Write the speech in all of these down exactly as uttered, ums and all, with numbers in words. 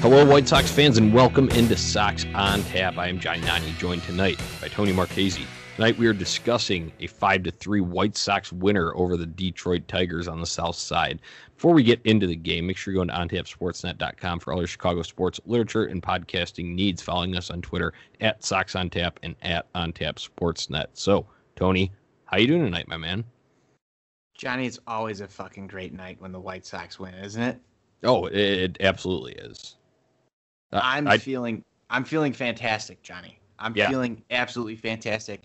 Hello, White Sox fans, and welcome into Sox on Tap. I am Johnny Nani, joined tonight by Tony Marchese. Tonight we are discussing a five to three White Sox winner over the Detroit Tigers on the South Side. Before we get into the game, make sure you go to on tap sports net dot com for all your Chicago sports literature and podcasting needs, following us on Twitter at Sox on Tap and at on tap sports net. So, Tony, how you doing tonight, my man? Johnny, it's always a fucking great night when the White Sox win, isn't it? Oh, it, it absolutely is. Uh, I'm I, feeling I'm feeling fantastic, Johnny. I'm yeah. feeling absolutely fantastic.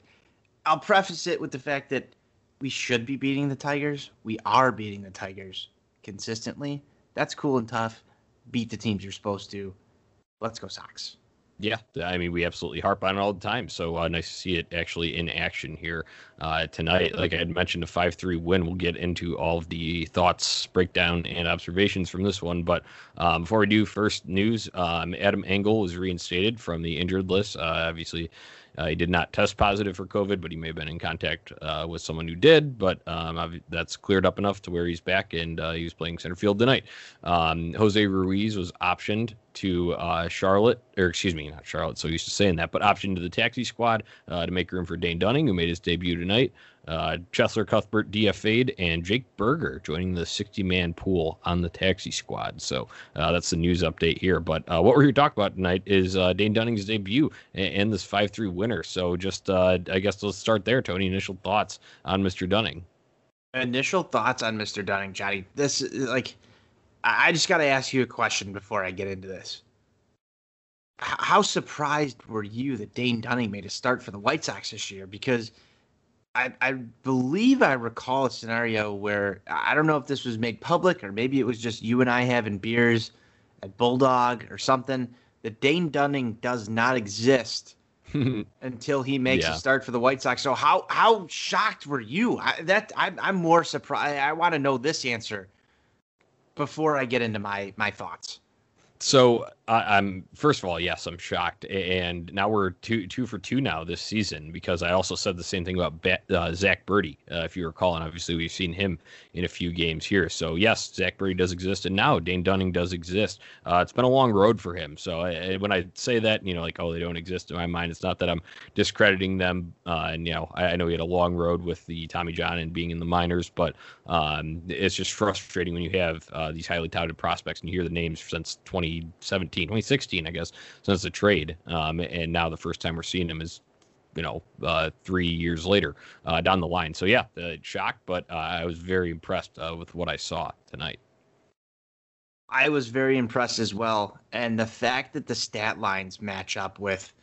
I'll preface it with the fact that we should be beating the Tigers. We are beating the Tigers consistently. That's cool and tough. Beat the teams you're supposed to. Let's go Sox. Yeah, I mean, we absolutely harp on it all the time, so uh, nice to see it actually in action here uh, tonight. Like I had mentioned, a five three win. We'll get into all of the thoughts, breakdown, and observations from this one, but um, before we do, first news, um, Adam Engel was reinstated from the injured list. Uh, obviously, uh, he did not test positive for COVID, but he may have been in contact uh, with someone who did, but um, that's cleared up enough to where he's back, and uh, he was playing center field tonight. Um, Jose Ruiz was optioned to uh, Charlotte, or excuse me, not Charlotte, so used to saying that, but optioned to the taxi squad uh, to make room for Dane Dunning, who made his debut tonight. Uh, Chesler Cuthbert D F A'd, and Jake Berger joining the sixty-man pool on the taxi squad. So uh, that's the news update here. But uh, what we're here to talk about tonight is uh, Dane Dunning's debut and, and this five three winner. So just, uh, I guess, let's start there, Tony. Initial thoughts on Mister Dunning. Initial thoughts on Mister Dunning, Johnny. This is like... I just got to ask you a question before I get into this. H- how surprised were you that Dane Dunning made a start for the White Sox this year? Because I, I believe I recall a scenario where, I don't know if this was made public or maybe it was just you and I having beers at Bulldog or something, that Dane Dunning does not exist until he makes yeah. a start for the White Sox. So how how shocked were you? I, that I, I'm more surprised. I want to know this answer before I get into my, my thoughts. So uh, I'm, first of all, yes, I'm shocked. And now we're two, two for two now this season, because I also said the same thing about Bat, uh, Zach Birdie, uh, if you recall, and obviously we've seen him in a few games here. So yes, Zach Birdie does exist. And now Dane Dunning does exist. Uh, it's been a long road for him. So I, when I say that, you know, like, oh, they don't exist in my mind, it's not that I'm discrediting them. Uh, and, you know, I, I know he had a long road with the Tommy John and being in the minors, but um, it's just frustrating when you have uh, these highly touted prospects and you hear the names since twenty seventeen, twenty sixteen, I guess, since the trade. Um, and now the first time we're seeing him is, you know, uh, three years later uh, down the line. So, yeah, uh, shocked, but uh, I was very impressed uh, with what I saw tonight. I was very impressed as well. And the fact that the stat lines match up with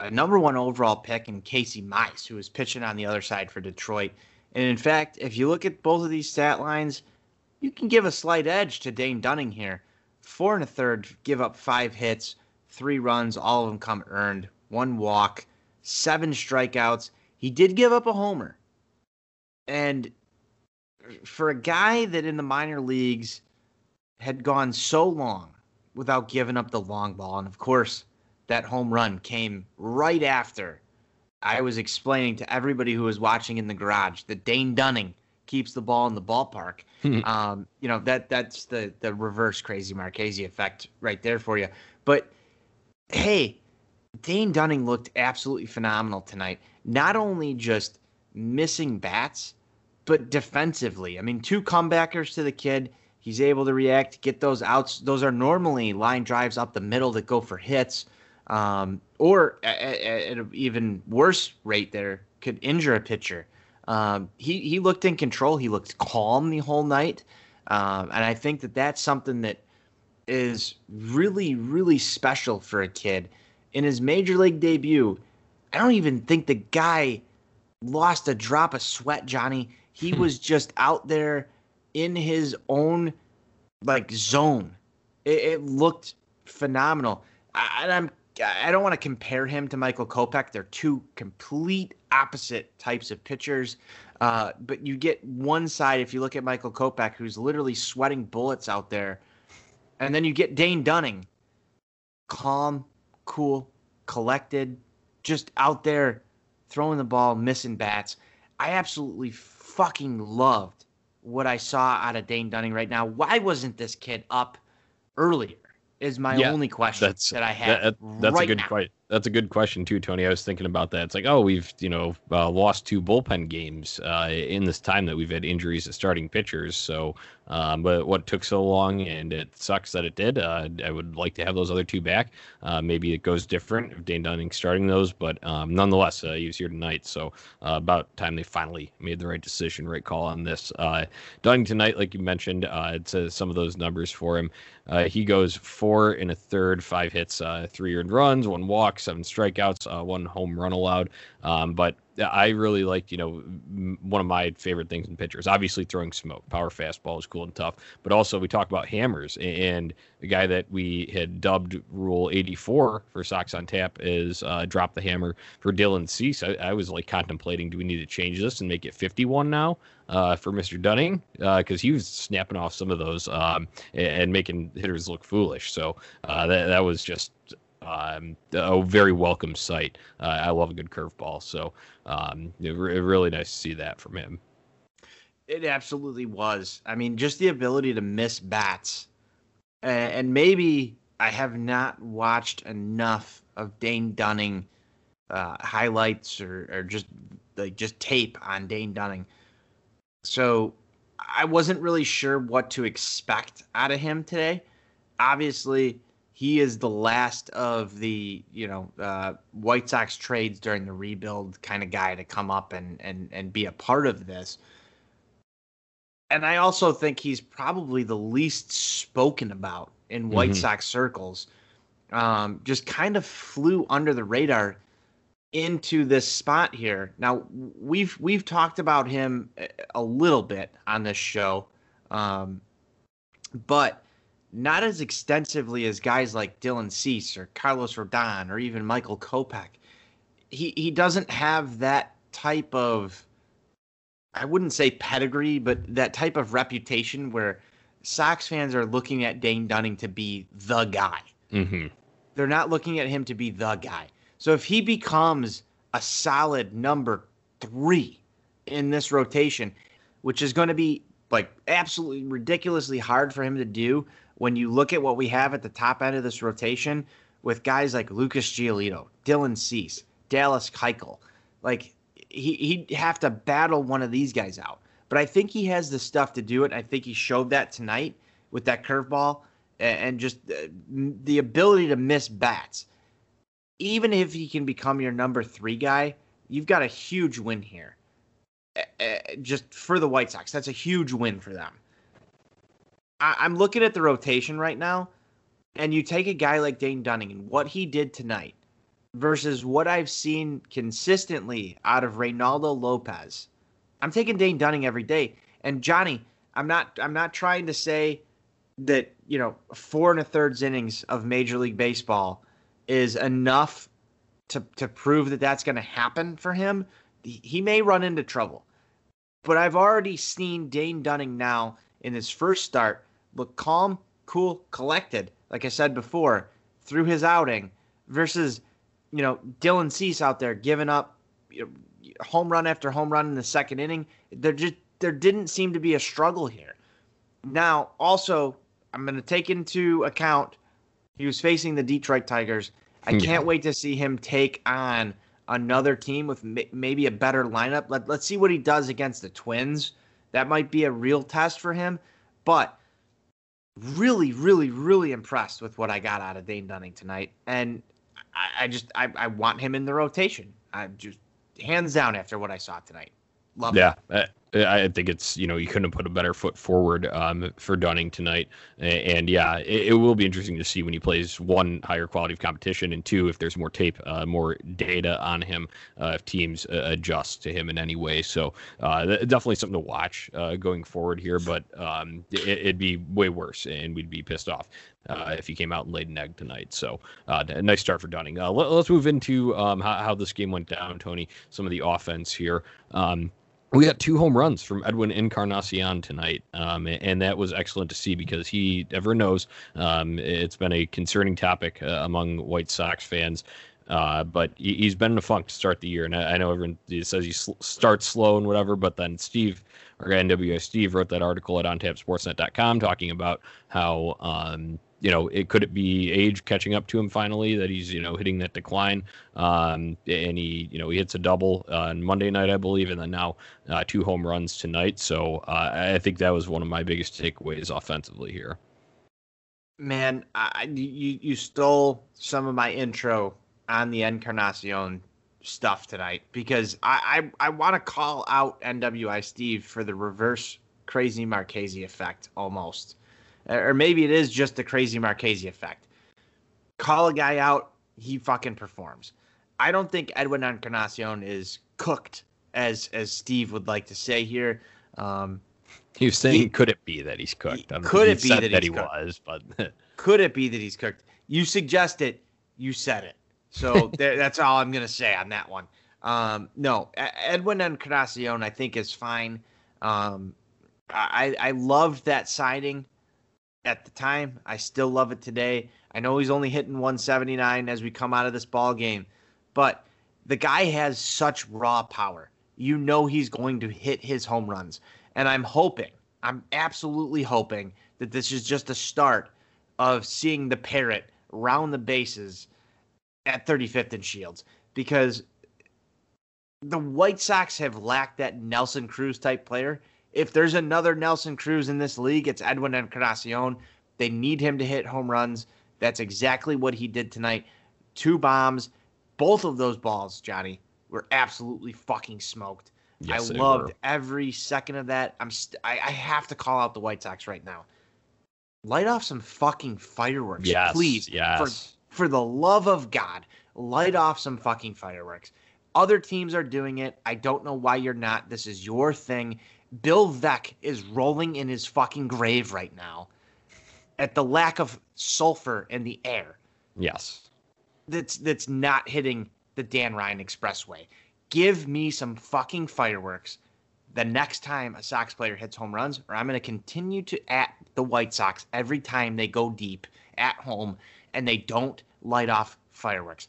a number one overall pick in Casey Mize, who is pitching on the other side for Detroit. And, in fact, if you look at both of these stat lines, you can give a slight edge to Dane Dunning here. Four and a third, give up five hits, three runs, all of them come earned, one walk, seven strikeouts. He did give up a homer. And for a guy that in the minor leagues had gone so long without giving up the long ball, and of course that home run came right after I was explaining to everybody who was watching in the garage that Dane Dunning keeps the ball in the ballpark. um, you know, that that's the, the reverse Crazy Marchese effect right there for you. But, hey, Dane Dunning looked absolutely phenomenal tonight. Not only just missing bats, but defensively. I mean, two comebackers to the kid. He's able to react, get those outs. Those are normally line drives up the middle that go for hits. Um, or at, at an even worse rate there, could injure a pitcher. Um, he, he looked in control. He looked calm the whole night. Um, and I think that that's something that is really, really special for a kid. In his major league debut, I don't even think the guy lost a drop of sweat, Johnny. He hmm. was just out there in his own, like, zone. It, it looked phenomenal. I, and I'm, I don't want to compare him to Michael Kopech. They're two complete opposite types of pitchers. Uh, but you get one side, if you look at Michael Kopech, who's literally sweating bullets out there. And then you get Dane Dunning, calm, cool, collected, just out there throwing the ball, missing bats. I absolutely fucking loved what I saw out of Dane Dunning right now. Why wasn't this kid up earlier? is my yeah, only question that's, that I have. That, that, that's right a good question. That's a good question too, Tony. I was thinking about that. It's like, oh, we've you know uh, lost two bullpen games uh, in this time that we've had injuries to starting pitchers. So, um, but what took so long, and it sucks that it did. Uh, I would like to have those other two back. Uh, maybe it goes different if Dane Dunning starting those, but um, nonetheless, uh, he was here tonight. So uh, about time they finally made the right decision, right call on this. Uh, Dunning tonight, like you mentioned, uh, it says some of those numbers for him. Uh, he goes four and a third, five hits, uh, three earned runs, one walk, seven strikeouts, uh, one home run allowed. Um, but I really liked, you know, m- one of my favorite things in pitchers, obviously throwing smoke. Power fastball is cool and tough. But also we talk about hammers. And the guy that we had dubbed Rule eighty-four for Sox on Tap is uh, drop the hammer for Dylan Cease. I, I was like contemplating, do we need to change this and make it fifty-one now uh, for Mister Dunning? Because uh, he was snapping off some of those um, and, and making hitters look foolish. So uh, that, that was just... Um, a very welcome sight. Uh, I love a good curveball, so um, it re- really nice to see that from him. It absolutely was. I mean, just the ability to miss bats, and, and maybe I have not watched enough of Dane Dunning uh, highlights or, or just like just tape on Dane Dunning, so I wasn't really sure what to expect out of him today. Obviously, he is the last of the, you know, uh, White Sox trades during the rebuild kind of guy to come up and, and, and be a part of this. And I also think he's probably the least spoken about in White mm-hmm. Sox circles. Um, just kind of flew under the radar into this spot here. Now, we've we've talked about him a little bit on this show, um, but not as extensively as guys like Dylan Cease or Carlos Rodon or even Michael Kopech. He he doesn't have that type of, I wouldn't say pedigree, but that type of reputation where Sox fans are looking at Dane Dunning to be the guy. Mm-hmm. They're not looking at him to be the guy. So if he becomes a solid number three in this rotation, which is going to be like absolutely ridiculously hard for him to do, when you look at what we have at the top end of this rotation with guys like Lucas Giolito, Dylan Cease, Dallas Keuchel, like he, he'd have to battle one of these guys out. But I think he has the stuff to do it. I think he showed that tonight with that curveball and just the ability to miss bats. Even if he can become your number three guy, you've got a huge win here. Just for the White Sox, that's a huge win for them. I'm looking at the rotation right now, and you take a guy like Dane Dunning and what he did tonight versus what I've seen consistently out of Reynaldo Lopez. I'm taking Dane Dunning every day. And Johnny, I'm not I'm not trying to say that, you know, four and a thirds innings of Major League Baseball is enough to to prove that that's going to happen for him. He may run into trouble. But I've already seen Dane Dunning now in his first start look calm, cool, collected, like I said before, through his outing versus, you know, Dylan Cease out there giving up, you know, home run after home run in the second inning. There just there didn't seem to be a struggle here. Now, also, I'm going to take into account he was facing the Detroit Tigers. I yeah. can't wait to see him take on another team with maybe a better lineup. Let, let's see what he does against the Twins. That might be a real test for him. But really, really, really impressed with what I got out of Dane Dunning tonight. And I, I just I, I want him in the rotation. I just hands down after what I saw tonight. Love yeah. it. I think it's, you know, you couldn't have put a better foot forward um, for Dunning tonight. And, yeah, it, it will be interesting to see when he plays, one, higher quality of competition, and two, if there's more tape, uh, more data on him, uh, if teams uh, adjust to him in any way. So uh, definitely something to watch uh, going forward here, but um, it, it'd be way worse, and we'd be pissed off uh, if he came out and laid an egg tonight. So uh, a nice start for Dunning. Uh, let, let's move into um, how, how this game went down, Tony, some of the offense here. Um We got two home runs from Edwin Encarnacion tonight, um, and that was excellent to see because he ever knows. Um, it's been a concerning topic uh, among White Sox fans, uh, but he's been in a funk to start the year. And I know everyone says he sl- starts slow and whatever, but then Steve, or N W I Steve, wrote that article at on tap sports net dot com talking about how um, – you know, it could it be age catching up to him finally that he's, you know, hitting that decline. Um, and he, you know, he hits a double uh, on Monday night, I believe, and then now uh, two home runs tonight. So uh, I think that was one of my biggest takeaways offensively here. Man, I, you you stole some of my intro on the Encarnacion stuff tonight, because I, I, I want to call out N W I Steve for the reverse crazy Marchese effect almost. Or maybe it is just the crazy Marchese effect. Call a guy out, he fucking performs. I don't think Edwin Encarnacion is cooked, as as Steve would like to say here. Um, he was saying, he, could it be that he's cooked? I don't could it be that, that he cooked. was? But could it be that he's cooked? You suggest it. You said it. So there, that's all I'm going to say on that one. Um, no, Edwin Encarnacion, I think, is fine. Um, I, I loved that signing at the time. I still love it today. I know he's only hitting one seventy-nine as we come out of this ball game, but the guy has such raw power. You know he's going to hit his home runs. And I'm hoping, I'm absolutely hoping that this is just a start of seeing the parrot round the bases at thirty-fifth and Shields, because the White Sox have lacked that Nelson Cruz type player. If there's another Nelson Cruz in this league, it's Edwin Encarnacion. They need him to hit home runs. That's exactly what he did tonight. Two bombs. Both of those balls, Johnny, were absolutely fucking smoked. Yes, I loved were. every second of that. I'm st- I, I have to call out the White Sox right now. Light off some fucking fireworks, yes, please. Yes. For, for the love of God, light off some fucking fireworks. Other teams are doing it. I don't know why you're not. This is your thing. Bill Veeck is rolling in his fucking grave right now at the lack of sulfur in the air. Yes. That's, that's not hitting the Dan Ryan Expressway. Give me some fucking fireworks the next time a Sox player hits home runs, or I'm going to continue to at the White Sox every time they go deep at home and they don't light off fireworks.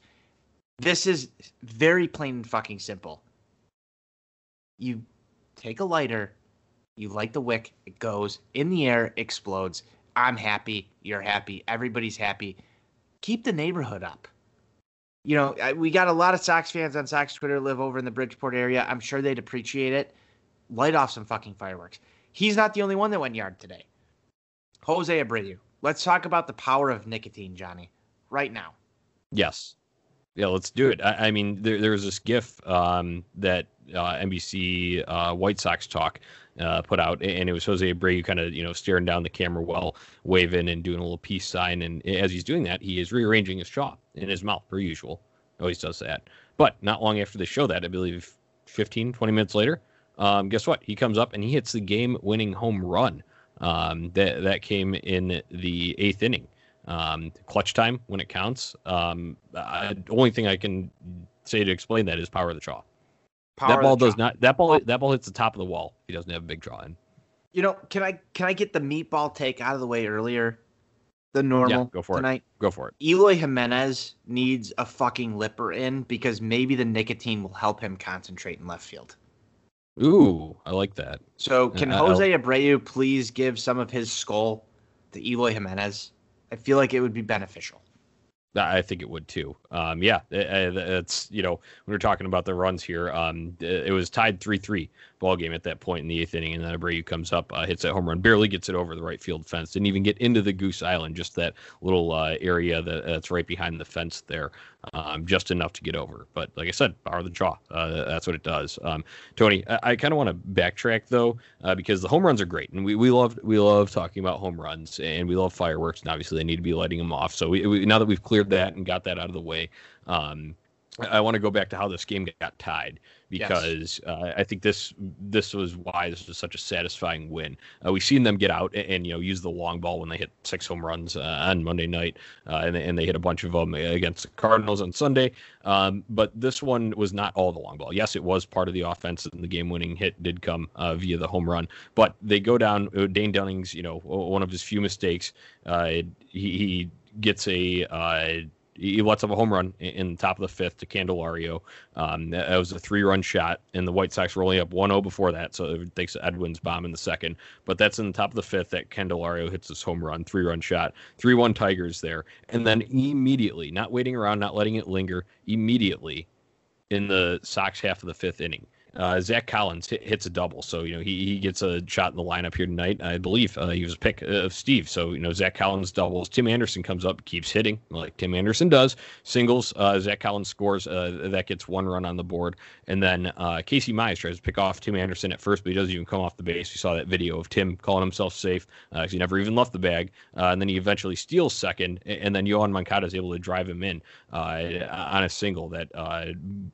This is very plain and fucking simple. You take a lighter, you light the wick, it goes in the air, explodes. I'm happy, you're happy, everybody's happy. Keep the neighborhood up. You know, we got a lot of Sox fans on Sox Twitter live over in the Bridgeport area. I'm sure they'd appreciate it. Light off some fucking fireworks. He's not the only one that went yard today. Jose Abreu. Let's talk about the power of nicotine, Johnny, right now. Yes. Yeah, let's do it. I, I mean, there, there was this GIF um, that uh, N B C uh, White Sox Talk uh, put out, and it was Jose Abreu kind of, you know, staring down the camera while waving and doing a little peace sign. And as he's doing that, he is rearranging his jaw in his mouth, per usual. Always does that. But not long after they show that, I believe fifteen, twenty minutes later, um, guess what? He comes up and he hits the game-winning home run um, that, that came in the eighth inning. Um, clutch time when it counts. Um, I, the only thing I can say to explain that is power of the jaw. Power that ball does not. That ball. That ball hits the top of the wall. He doesn't have a big jaw in. You know, can I can I get the meatball take out of the way earlier than normal? Yeah, go for tonight? it. Go for it. Eloy Jimenez needs a fucking lipper in, because maybe the nicotine will help him concentrate in left field. Ooh, I like that. So can uh, Jose Abreu please give some of his skull to Eloy Jimenez? I feel like it would be beneficial. I think it would too. Um, yeah, it, it's, you know, when we're talking about the runs here, um, it was tied three three ball game at that point in the eighth inning, and then Abreu comes up, uh, hits that home run, barely gets it over the right field fence, didn't even get into the Goose Island, just that little uh, area that, that's right behind the fence there, um, just enough to get over. But like I said, power of the jaw, uh, that's what it does. Um, Tony, I, I kind of want to backtrack though, uh, because the home runs are great, and we we love we love talking about home runs, and we love fireworks, and obviously they need to be lighting them off. So we, we, now that we've cleared that and got that out of the way, Um, I want to go back to how this game got tied, because yes. uh, I think this this was why this was such a satisfying win. Uh, we've seen them get out and, and you know use the long ball when they hit six home runs uh, on Monday night, uh, and, and they hit a bunch of them against the Cardinals on Sunday. Um, but this one was not all the long ball. Yes, it was part of the offense, and the game-winning hit did come uh, via the home run. But they go down. Dane Dunning's, you know, one of his few mistakes. Uh, he, he gets a. Uh, He lets up a home run in the top of the fifth to Candelario. Um, that was a three-run shot, and the White Sox were only up one oh before that, so it takes Edwin's bomb in the second. But that's in the top of the fifth that Candelario hits this home run, three-run shot, three one Tigers there. And then immediately, not waiting around, not letting it linger, immediately in the Sox half of the fifth inning, Uh, Zach Collins hit, hits a double, so you know he, he gets a shot in the lineup here tonight. I believe uh, he was a pick of Steve, so you know Zach Collins doubles. Tim Anderson comes up, keeps hitting like Tim Anderson does. Singles, uh, Zach Collins scores. Uh, that gets one run on the board, and then uh, Casey Mize tries to pick off Tim Anderson at first, but he doesn't even come off the base. We saw that video of Tim calling himself safe because uh, he never even left the bag, uh, and then he eventually steals second, and then Yoán Moncada is able to drive him in uh, on a single that uh,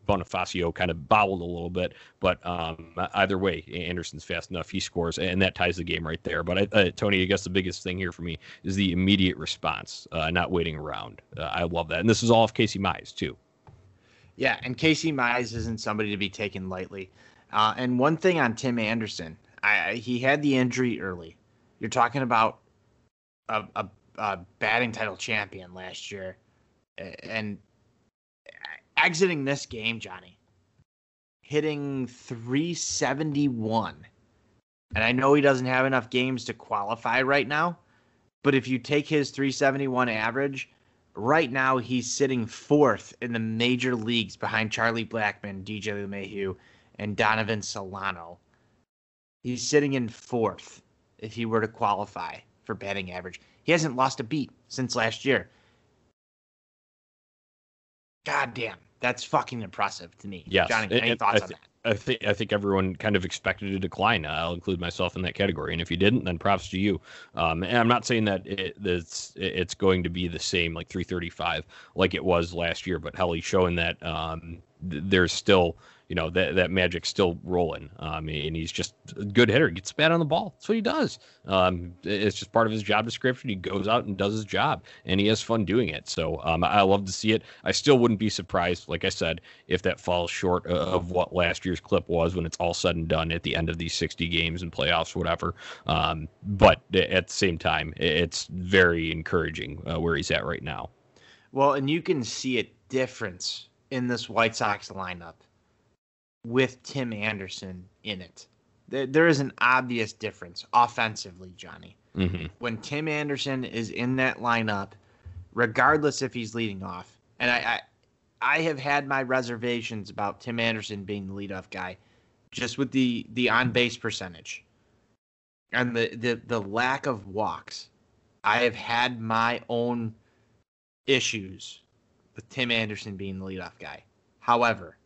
Bonifacio kind of bobbled a little bit. But um, either way, Anderson's fast enough. He scores, and that ties the game right there. But, I, uh, Tony, I guess the biggest thing here for me is the immediate response, uh, not waiting around. Uh, I love that. And this is all of Casey Mize, too. Yeah, and Casey Mize isn't somebody to be taken lightly. Uh, and one thing on Tim Anderson, I, I, he had the injury early. You're talking about a, a, a batting title champion last year. And exiting this game, Johnny, hitting three seventy-one. And I know he doesn't have enough games to qualify right now, but if you take his three seventy-one average, right now he's sitting fourth in the major leagues behind Charlie Blackmon, D J LeMahieu, and Donovan Solano. He's sitting in fourth if he were to qualify for batting average. He hasn't lost a beat since last year. God damn. That's fucking impressive to me. Yes. Johnny, any and thoughts I th- on that? I think I think everyone kind of expected a decline. I'll include myself in that category. And if you didn't, then props to you. Um, and I'm not saying that it, it's it's going to be the same, like three thirty-five, like it was last year. But hell, he's showing that um, th- there's still, you know, that that magic's still rolling. Um, and he's just a good hitter. Gets bad on the ball. That's what he does. Um, it's just part of his job description. He goes out and does his job, and he has fun doing it. So um, I love to see it. I still wouldn't be surprised, like I said, if that falls short of what last year's clip was when it's all said and done at the end of these sixty games and playoffs, whatever. Um, but at the same time, it's very encouraging uh, where he's at right now. Well, and you can see a difference in this White Sox lineup with Tim Anderson in it. There, there is an obvious difference offensively, Johnny. Mm-hmm. When Tim Anderson is in that lineup, regardless if he's leading off, and I, I, I have had my reservations about Tim Anderson being the leadoff guy just with the, the on-base percentage and the, the, the lack of walks. I have had my own issues with Tim Anderson being the leadoff guy. However,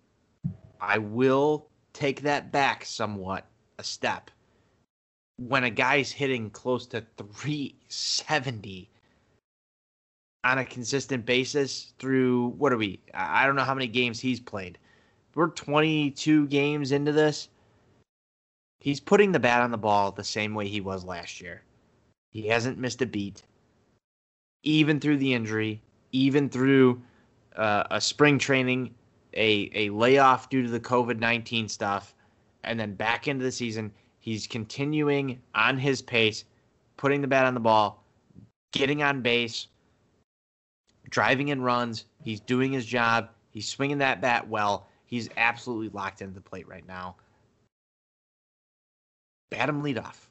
I will take that back somewhat a step. When a guy's hitting close to three seventy on a consistent basis through, what are we? I don't know how many games he's played. We're twenty-two games into this. He's putting the bat on the ball the same way he was last year. He hasn't missed a beat. Even through the injury, even through uh, a spring training A, a layoff due to the COVID nineteen stuff, and then back into the season, he's continuing on his pace, putting the bat on the ball, getting on base, driving in runs. He's doing his job. He's swinging that bat well. He's absolutely locked into the plate right now. Bat him leadoff.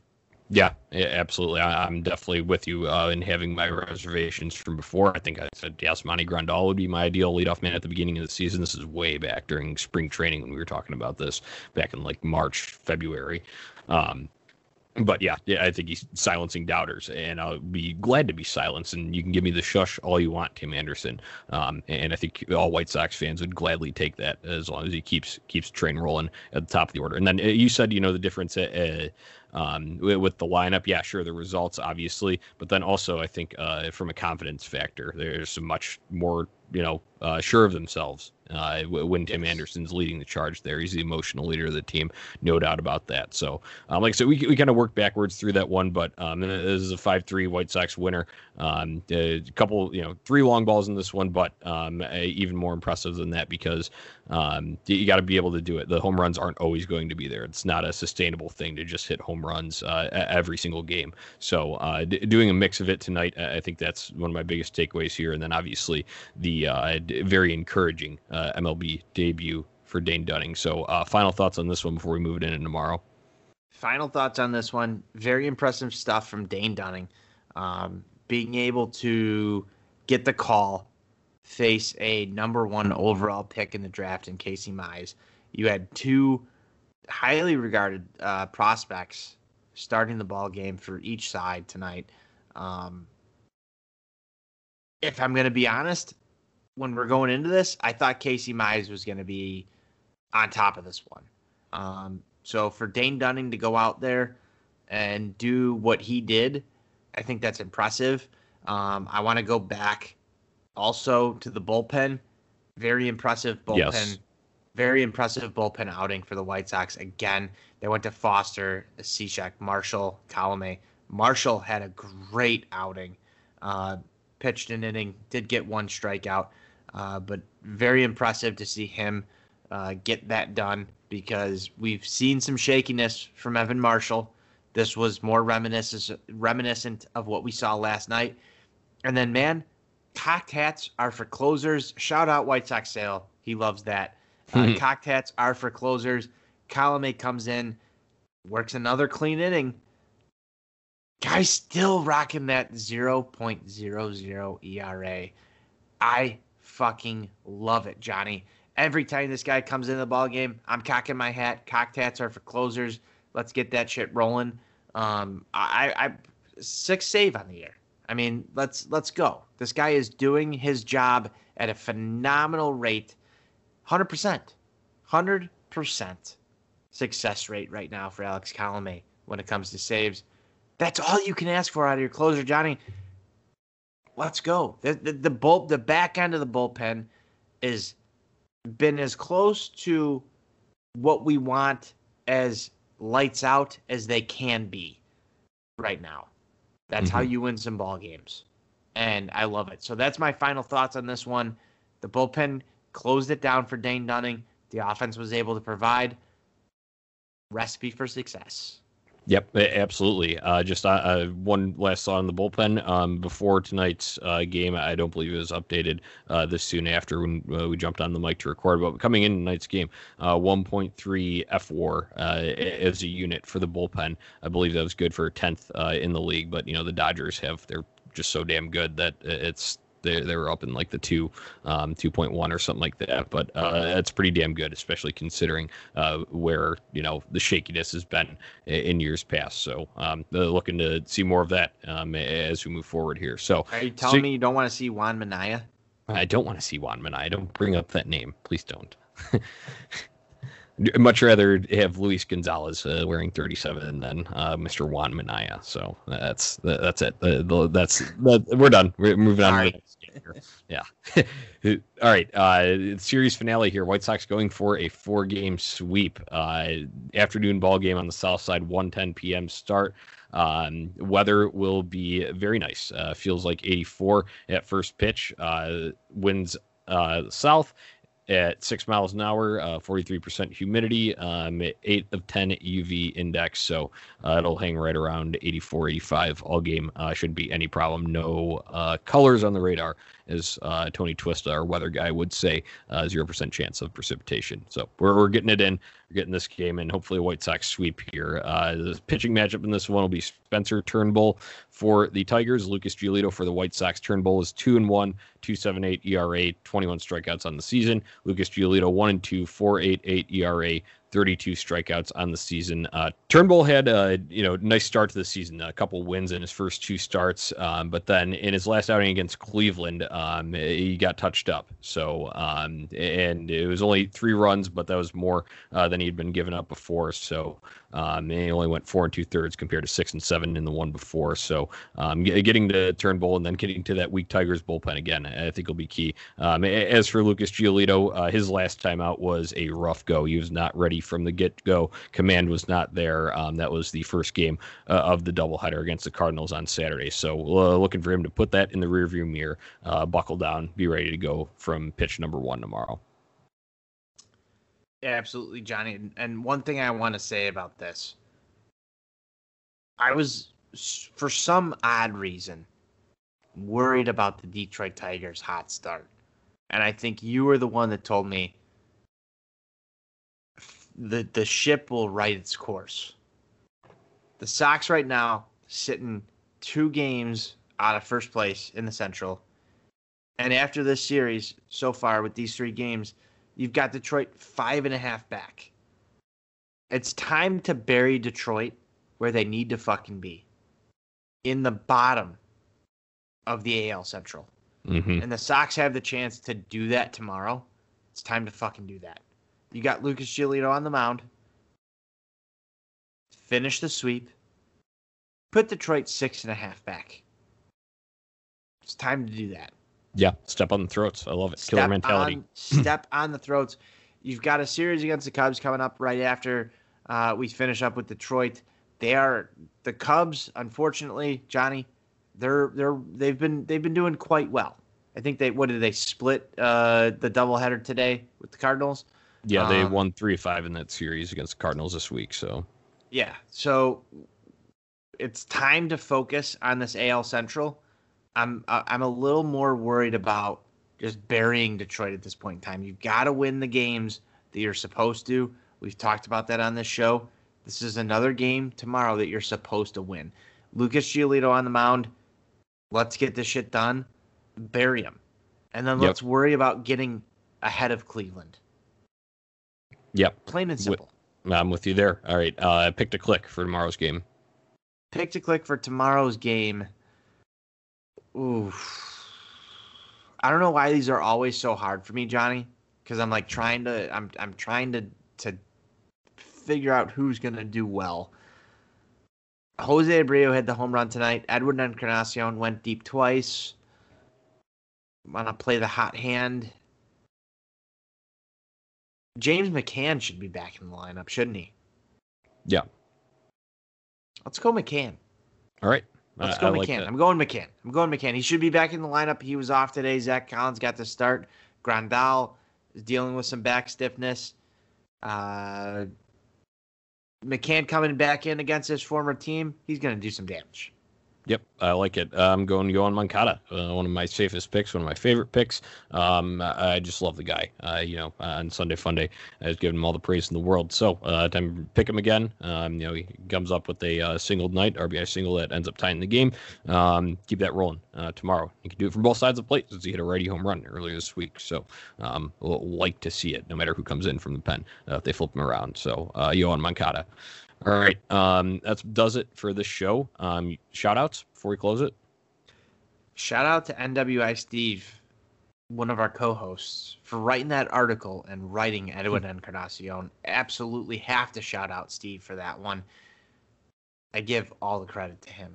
Yeah, absolutely. I, I'm definitely with you uh, in having my reservations from before. I think I said Yasmani Grandal would be my ideal leadoff man at the beginning of the season. This is way back during spring training when we were talking about this back in like March, February. Um, But, yeah, yeah, I think he's silencing doubters, and I'll be glad to be silenced. And you can give me the shush all you want, Tim Anderson. Um, and I think all White Sox fans would gladly take that as long as he keeps keeps train rolling at the top of the order. And then you said, you know, the difference uh, um, with the lineup. Yeah, sure, the results, obviously. But then also, I think, uh, from a confidence factor, there's some much more, you know, uh, sure of themselves uh, when Tim Anderson's leading the charge there. He's the emotional leader of the team, no doubt about that. So, um, like I said, we we kind of worked backwards through that one, but um, this is a five three White Sox winner. Um, a couple, you know, three long balls in this one, but um, a, even more impressive than that because um, you got to be able to do it. The home runs aren't always going to be there. It's not a sustainable thing to just hit home runs uh, every single game. So uh, d- doing a mix of it tonight, I think that's one of my biggest takeaways here. And then obviously the uh, d- very encouraging uh, M L B debut for Dane Dunning. So uh, final thoughts on this one before we move it in and tomorrow. Final thoughts on this one. Very impressive stuff from Dane Dunning. Um, being able to get the call, face a number one overall pick in the draft in Casey Mize. You had two highly regarded uh, prospects starting the ball game for each side tonight. Um, if I'm going to be honest, when we're going into this, I thought Casey Mize was going to be on top of this one. Um, so for Dane Dunning to go out there and do what he did, I think that's impressive. Um, I want to go back also to the bullpen. Very impressive bullpen. Yes. Very impressive bullpen outing for the White Sox. Again, they went to Foster, Cishek, Marshall, Colomé. Marshall had a great outing. Uh, pitched an inning, did get one strikeout, uh, but very impressive to see him uh, get that done because we've seen some shakiness from Evan Marshall. This was more reminiscent reminiscent of what we saw last night. And then, man, cocked hats are for closers. Shout out White Sox Sale. He loves that. Mm-hmm. Uh, cocked hats are for closers. Colomé comes in, works another clean inning. Guy's still rocking that zero point zero zero E R A. I fucking love it, Johnny. Every time this guy comes into the ballgame, I'm cocking my hat. Cocked hats are for closers. Let's get that shit rolling. Um, I, I sixth save on the year. I mean, let's let's go. This guy is doing his job at a phenomenal rate. one hundred percent, one hundred percent success rate right now for Alex Colomé when it comes to saves. That's all you can ask for out of your closer, Johnny. Let's go. The the, the, bull, the back end of the bullpen has been as close to what we want as lights out as they can be right now. That's mm-hmm. how you win some ball games, and I love it. So that's my final thoughts on this one. The bullpen closed it down for Dane Dunning. The offense was able to provide recipe for success. Yep, absolutely. Uh, just uh, one last thought on the bullpen. Um, before tonight's uh, game, I don't believe it was updated uh, this soon after when uh, we jumped on the mic to record. But coming in tonight's game, uh, one point three F W A R uh, as a unit for the bullpen. I believe that was good for tenth uh, in the league. But, you know, the Dodgers have, they're just so damn good that it's, They they were up in like the two, um, two point one or something like that. But uh, that's pretty damn good, especially considering uh, where, you know, the shakiness has been in years past. So um, looking to see more of that um, as we move forward here. So are you telling so, me you don't want to see Juan Minaya? I don't want to see Juan Minaya. Don't bring up that name. Please don't. I'd much rather have Luis Gonzalez uh, wearing thirty-seven than uh, Mister Juan Minaya. So that's that's it. Uh, that's that, we're done. We're moving on. Sorry. To the next game here. Yeah. All right. Uh, series finale here. White Sox going for a four-game sweep. Uh, afternoon ball game on the south side. one ten p.m. start. Um, weather will be very nice. Uh, feels like eighty-four at first pitch. Uh, winds uh, south. At six miles an hour, uh, forty-three percent humidity, um, eight of ten U V index. So uh, it'll hang right around eighty-four, eighty-five all game. Uh, shouldn't be any problem. No uh, colors on the radar, as uh, Tony Twista, our weather guy, would say, uh, zero percent chance of precipitation. So we're, we're getting it in. We're getting this game, and hopefully a White Sox sweep here. Uh, the pitching matchup in this one will be Spencer Turnbull for the Tigers, Lucas Giolito for the White Sox. Turnbull is two and one, two point seven eight E R A, twenty-one strikeouts on the season. Lucas Giolito, one and two, four point eight eight E R A, thirty-two strikeouts on the season. Uh, Turnbull had a you know nice start to the season, a couple wins in his first two starts, um, but then in his last outing against Cleveland, um, he got touched up. So um, and it was only three runs, but that was more uh, than he'd been given up before. So um, and he only went four and two thirds compared to six and seven in the one before. So um, getting to Turnbull and then getting to that weak Tigers bullpen again, I think will be key. Um, as for Lucas Giolito, uh, his last time out was a rough go. He was not ready from the get-go. Command was not there. Um, that was the first game uh, of the doubleheader against the Cardinals on Saturday. So uh, looking for him to put that in the rearview mirror, uh, buckle down, be ready to go from pitch number one tomorrow. Yeah, absolutely, Johnny. And one thing I want to say about this, I was, for some odd reason, worried about the Detroit Tigers' hot start. And I think you were the one that told me, The the ship will right its course. The Sox right now sitting two games out of first place in the Central. And after this series, so far with these three games, you've got Detroit five and a half back. It's time to bury Detroit where they need to fucking be. In the bottom of the A L Central. Mm-hmm. And the Sox have the chance to do that tomorrow. It's time to fucking do that. You got Lucas Giolito on the mound. Finish the sweep. Put Detroit six and a half back. It's time to do that. Yeah, step on the throats. I love it. Step Killer mentality. On, step on the throats. You've got a series against the Cubs coming up right after uh, we finish up with Detroit. They are the Cubs. Unfortunately, Johnny, they're they're they've been they've been doing quite well. I think they what did they split uh, the doubleheader today with the Cardinals. Yeah, they um, won three to five in that series against the Cardinals this week. So, yeah, so it's time to focus on this A L Central. I'm I'm a little more worried about just burying Detroit at this point in time. You've got to win the games that you're supposed to. We've talked about that on this show. This is another game tomorrow that you're supposed to win. Lucas Giolito on the mound. Let's get this shit done. Bury him. And then let's yep. worry about getting ahead of Cleveland. Yep. Plain and simple. I'm with you there. All right. Uh, pick to click for tomorrow's game. Pick to click for tomorrow's game. Ooh. I don't know why these are always so hard for me, Johnny, because I'm like trying to I'm I'm trying to to figure out who's gonna do well. Jose Abreu had the home run tonight. Edwin Encarnacion went deep twice. Wanna play the hot hand. James McCann should be back in the lineup, shouldn't he? Yeah. Let's go McCann. All right. Let's go I, I McCann. Like I'm going McCann. I'm going McCann. He should be back in the lineup. He was off today. Zach Collins got the start. Grandal is dealing with some back stiffness. Uh, McCann coming back in against his former team. He's going to do some damage. Yep, I like it. I'm going Yoán Moncada, uh, one of my safest picks, one of my favorite picks. Um, I, I just love the guy. Uh, you know, on Sunday Fun Day, I was giving him all the praise in the world. So uh, time to pick him again. Um, you know, he comes up with a uh, single night, R B I single that ends up tying the game. Um, keep that rolling uh, tomorrow. You can do it from both sides of the plate since he hit a righty home run earlier this week. So um, we'll like to see it, no matter who comes in from the pen. Uh, if they flip him around. So uh, Yoán Moncada. All right, um, that does it for this show. Um, shout-outs before we close it. Shout-out to N W I Steve, one of our co-hosts, for writing that article and writing Edwin Encarnacion. Absolutely have to shout-out Steve for that one. I give all the credit to him.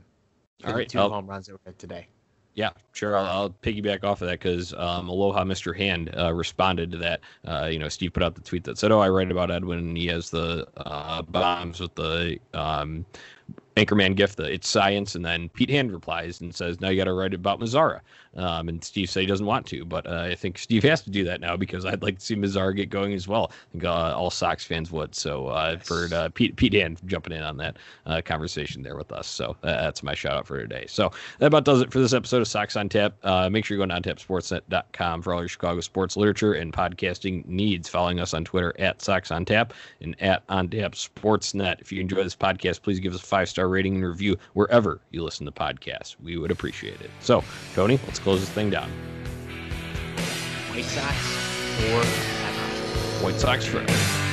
For all right, the two I'll... home runs that were hit today. Yeah, sure. I'll, I'll piggyback off of that because um, Aloha Mister Hand uh, responded to that. Uh, you know, Steve put out the tweet that said, "Oh, I write about Edwin, and he has the uh, bombs with the um, Anchorman gift. The, it's science." And then Pete Hand replies and says, "Now you got to write about Mazara." Um, and Steve said he doesn't want to, but uh, I think Steve has to do that now because I'd like to see Mazara get going as well. I think uh, all Sox fans would. So uh, yes. for uh, Pete Pete Hand jumping in on that uh, conversation there with us. So uh, that's my shout out for today. So that about does it for this episode of Sox on Tap. Uh, make sure you go to on tap sportsnet dot com for all your Chicago sports literature and podcasting needs. Following us on Twitter at Sox on Tap and at on tap sportsnet. If you enjoy this podcast, please give us a five star rating and review wherever you listen to podcasts. We would appreciate it. So Tony, let's close this thing down. White Sox for White Sox forever.